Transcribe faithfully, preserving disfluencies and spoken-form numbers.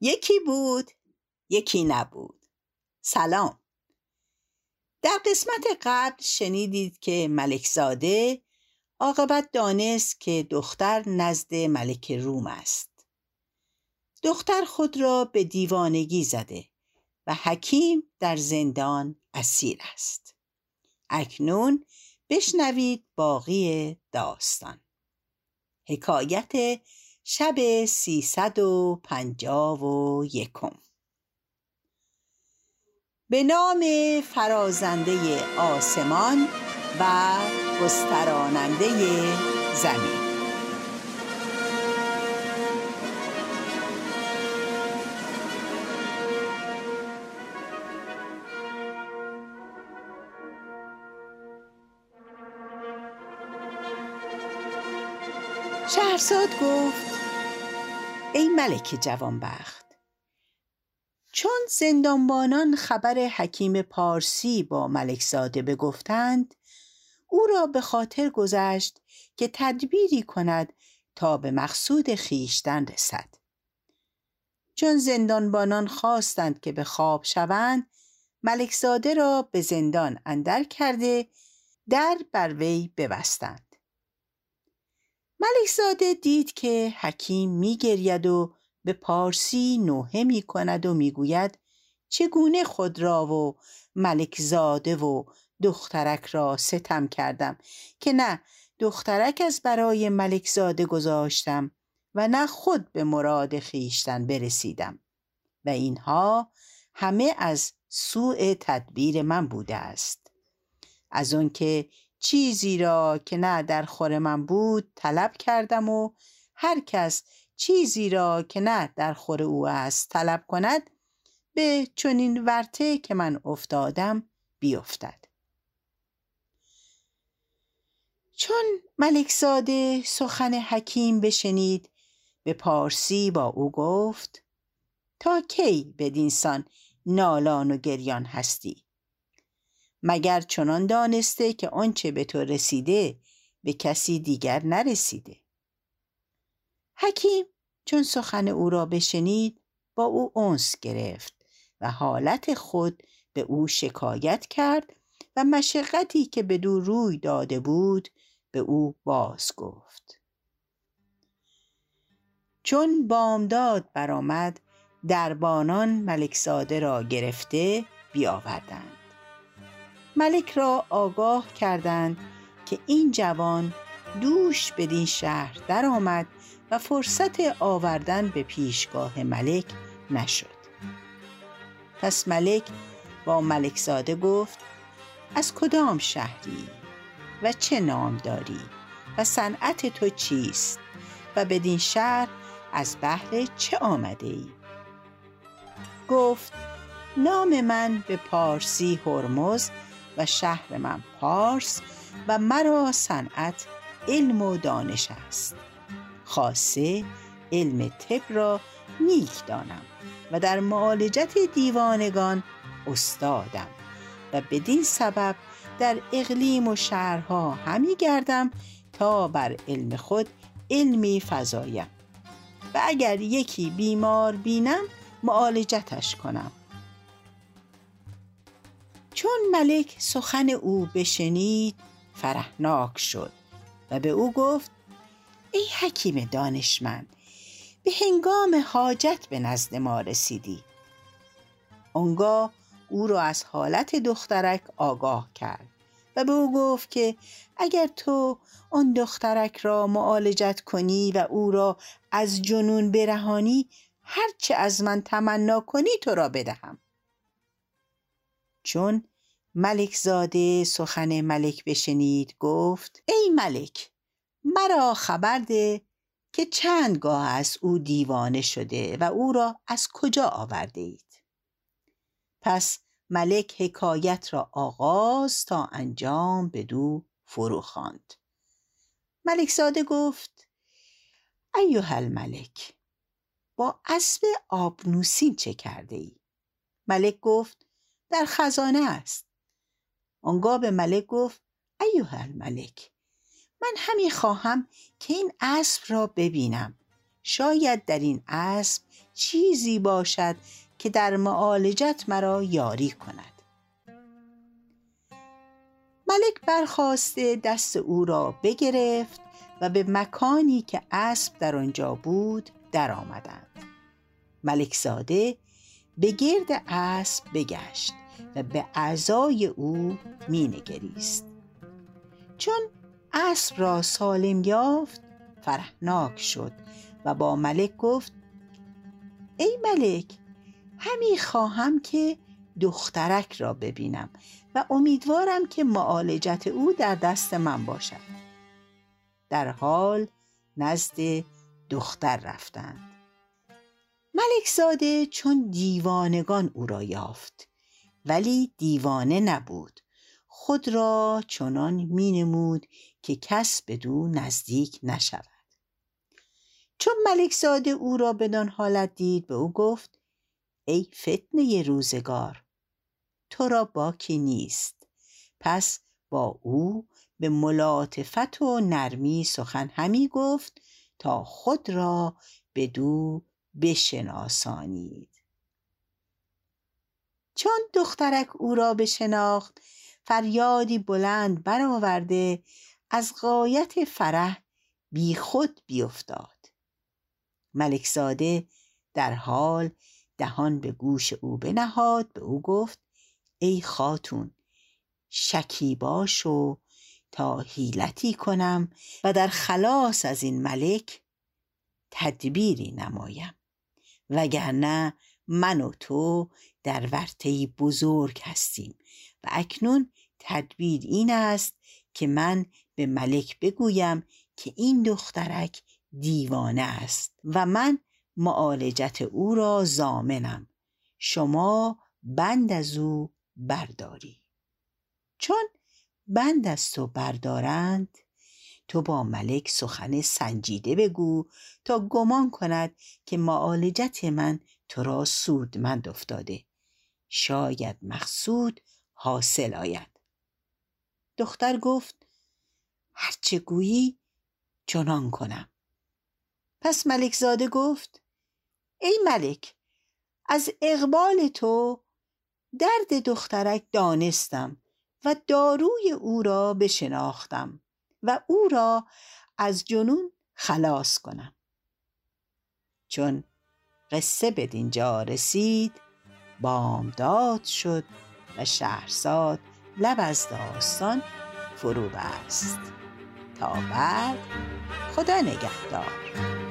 یکی بود، یکی نبود. سلام. در قسمت قبل شنیدید که ملک زاده عاقبت دانست که دختر نزد ملک روم است. دختر خود را به دیوانگی زده و حکیم در زندان اسیر است. اکنون بشنوید باقی داستان. حکایت شب سیصد و پنجاه و یکم. به نام فرازنده آسمان و گستراننده زمین. شهرزاد گفت: ای ملک جوانبخت، چون زندانبانان خبر حکیم پارسی با ملک زاده بگفتند، او را به خاطر گذشت که تدبیری کند تا به مقصود خیشتن رسد. چون زندانبانان خواستند که به خواب شوند، ملک زاده را به زندان اندر کرده در بر وی ببستند. ملک زاده دید که حکیم می گرید و به پارسی نوحه می کند و می گوید چگونه خود را و ملک زاده و دخترک را ستم کردم که نه دخترک از برای ملک زاده گذاشتم و نه خود به مراد خیشتن برسیدم و اینها همه از سوء تدبیر من بوده است. از اون که چیزی را که نه در خور من بود طلب کردم و هر کس چیزی را که نه در خور او است طلب کند به چنین ورطه که من افتادم بیفتد. چون ملک زاده سخن حکیم بشنید، به پارسی با او گفت: تا کی بدینسان نالان و گریان هستی؟ مگر چنان دانسته که آنچه به تو رسیده به کسی دیگر نرسیده؟ حکیم چون سخن او را بشنید، با او انس گرفت و حالت خود به او شکایت کرد و مشقتی که بدو روی داده بود به او باز گفت. چون بامداد برآمد، دربانان ملک زاده را گرفته بیاوردند. ملک را آگاه کردند که این جوان دوش بدین شهر در آمد و فرصت آوردن به پیشگاه ملک نشد. پس ملک با ملک زاده گفت: از کدام شهری و چه نام داری و صنعت تو چیست و بدین شهر از بهر چه آمده ای؟ گفت: نام من به پارسی هرمز و شهر من پارس و مرا صنعت علم و دانش است. خاصه علم طب را نیک دانم و در معالجت دیوانگان استادم و بدین سبب در اقلیم و شهرها همی گردم تا بر علم خود علمی فزایم و اگر یکی بیمار بینم معالجتش کنم. چون ملک سخن او بشنید، فرحناک شد و به او گفت: ای حکیم دانشمند، به هنگام حاجت به نزد ما رسیدی. آنگاه او را از حالت دخترک آگاه کرد و به او گفت که اگر تو آن دخترک را معالجت کنی و او را از جنون برهانی، هرچه از من تمنا کنی تو را بدهم. چون ملک زاده سخن ملک بشنید، گفت: ای ملک، مرا خبر ده که چند گاه از او دیوانه شده و او را از کجا آورده اید؟ پس ملک حکایت را آغاز تا انجام بدو فرو خواند. ملک زاده گفت: ایها الملک، با اسب آبنوسین چه کرده ای؟ ملک گفت: در خزانه است. آنگاه به ملک گفت: ایها الملک، من همی خواهم که این اسب را ببینم، شاید در این اسب چیزی باشد که در معالجت مرا یاری کند. ملک برخاسته دست او را بگرفت و به مکانی که اسب در آنجا بود در آمدند. ملک زاده به گرد اسب بگشت و به اعضای او می نگریست. چون اسب را سالم یافت فرحناک شد و با ملک گفت: ای ملک، همی خواهم که دخترک را ببینم و امیدوارم که معالجت او در دست من باشد. در حال نزد دختر رفتند. ملک زاده چون دیوانگان او را یافت، ولی دیوانه نبود، خود را چنان مینمود که کس بدو نزدیک نشود. چون ملک زاده او را بدان حالت دید به او گفت: ای فتنه روزگار، تو را باکی نیست. پس با او به ملاطفت و نرمی سخن همی گفت تا خود را بدو بشناسانید. چون دخترک او را بشناخت فریادی بلند برآورده از غایت فرح بی خود بیفتاد. ملک زاده در حال دهان به گوش او بنهاد، به او گفت: ای خاتون، شکیبا شو تا حیلتی کنم و در خلاص از این ملک تدبیری نمایم، وگرنه من و تو در ورطه‌ای بزرگ هستیم و اکنون تدبیر این است که من به ملک بگویم که این دخترک دیوانه است و من معالجت او را ضامنم، شما بند از او برداری. چون بند از تو بردارند تو با ملک سخن سنجیده بگو تا گمان کند که معالجت من تو را سودمند افتاده، شاید مقصود حاصل آید. دختر گفت: هرچه گویی چنان کنم. پس ملک زاده گفت: ای ملک، از اقبال تو درد دخترک دانستم و داروی او را بشناختم و او را از جنون خلاص کنم. چون قصه بدینجا رسید بامداد شد و شهرزاد لب از داستان فرو بست. تا بعد، خدا نگهدار.